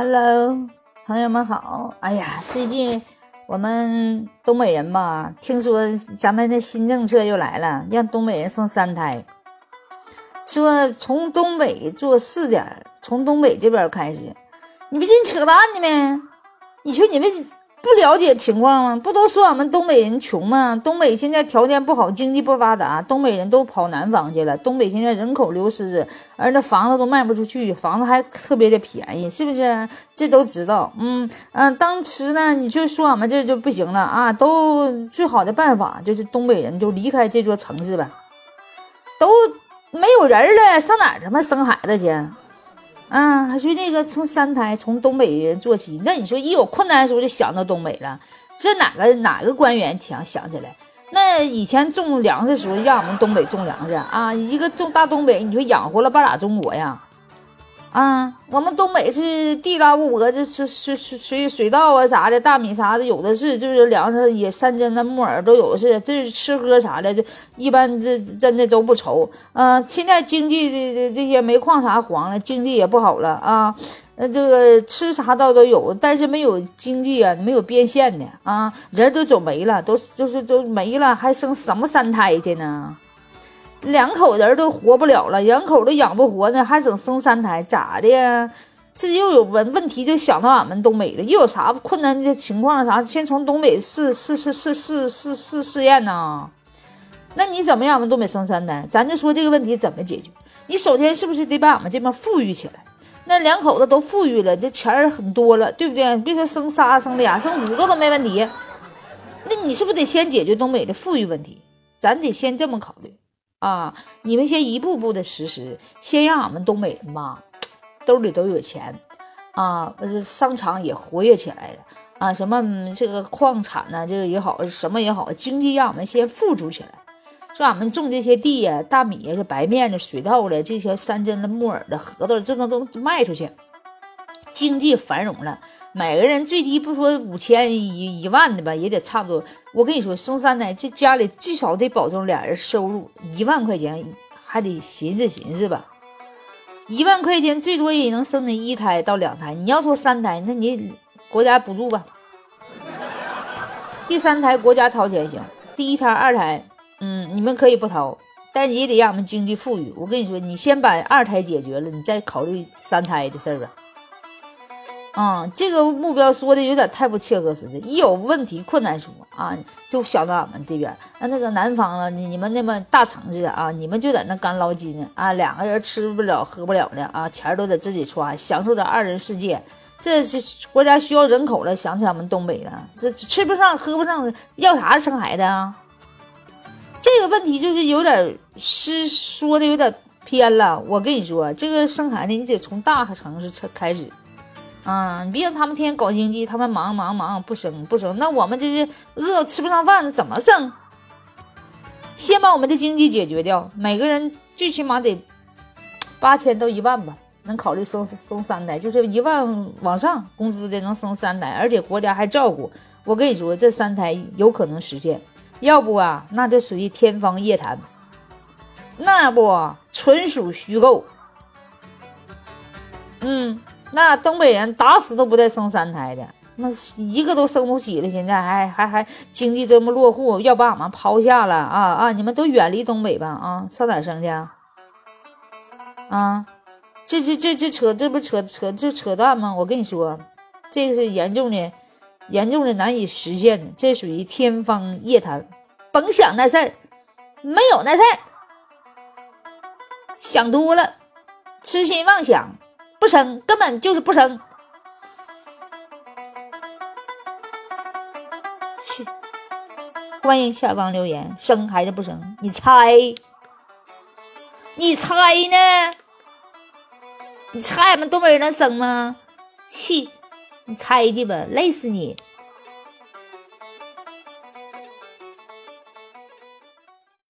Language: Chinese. Hello， 朋友们好。哎呀，最近我们东北人吧，听说咱们的新政策又来了，让东北人生3胎，说从东北做4点，从东北这边开始。你不信扯淡的呗？你说你们不了解情况吗？不都说我们东北人穷吗？东北现在条件不好，经济不发达，东北人都跑南方去了。东北现在人口流失，而那房子都卖不出去，房子还特别的便宜，是不是？这都知道。当时呢，你就说我们这就不行了啊，都最好的办法就是东北人就离开这座城市吧，都没有人了，上哪儿他妈生孩子去？啊，还说那个从3胎从东北人做起，那你说一有困难的时候就想到东北了，这哪个官员想起来？那以前种粮食的时候让我们东北种粮食啊，一个种大东北，你说养活了半拉中国呀！啊，我们东北是地大物博，这水稻啊啥的，大米啥的有的是，就是粮食也山珍的木耳都有的是，这是吃喝啥的，这一般这真的都不愁。现在经济这些煤矿啥黄了，经济也不好了啊。这个吃啥道都有，但是没有经济啊，没有变现的啊，人都走没了，都没了，还生什么3胎去呢？两口人都活不了了，两口都养不活呢，还整生3胎，咋的呀？这又有问题就想到俺们东北了，又有啥困难的情况啥，先从东北试验呢？那你怎么让我们东北生3胎？咱就说这个问题怎么解决？你首先是不是得把我们这边富裕起来？那两口子都富裕了，这钱儿很多了，对不对？别说生仨、生俩、生5个都没问题，那你是不是得先解决东北的富裕问题？咱得先这么考虑。啊，你们先一步步的实施，先让我们东北人吧，兜里都有钱啊，商场也活跃起来了啊，什么这个矿产呢、这个也好，什么也好，经济让我们先富足起来。说俺们种这些地呀、大米呀、这白面的、水稻的、这些山珍的、木耳的、核桃，这都卖出去，经济繁荣了。每个人最低不说50001万的吧，也得差不多。我跟你说，生3胎这家里至少得保证俩人收入1万块钱，还得寻思吧。1万块钱最多也能生的1胎到2胎，你要说3胎，那你国家补助吧。第3胎国家掏钱行，第1胎、2胎，你们可以不掏，但也得让我们经济富裕。我跟你说，你先把2胎解决了，你再考虑3胎的事儿吧。这个目标说的有点太不切合实际，一有问题困难说啊，就想到俺们这边那个南方啊，你们那么大城市啊，你们就在那干捞金呢啊，两个人吃不了喝不了的啊，钱都得自己花，享受着2人世界。这是国家需要人口了，想起俺们东北了，这吃不上喝不上，要啥生孩子啊？这个问题就是有点说的有点偏了。我跟你说，这个生孩子你得从大城市开始。你别让他们天天搞经济，他们忙不生，那我们这是饿吃不上饭怎么生？先把我们的经济解决掉，每个人最起码得8000到1万吧，能考虑生3胎，就是1万往上工资的能生3胎，而且国家还照顾。我跟你说，这3胎有可能实现，要不啊那就属于天方夜谭，那不纯属虚构。那东北人打死都不带生3胎的，那一个都生不起了，现在还经济这么落户，要把我们抛下了啊！你们都远离东北吧上哪生去啊？这不扯淡吗？我跟你说，这个是严重的难以实现的，这属于天方夜谭，甭想那事儿，没有那事儿，想多了，痴心妄想。不生，根本就是不生。欢迎下方留言，生还是不生？你猜呢？你猜俺们东北人能生吗？你猜去吧，累死你！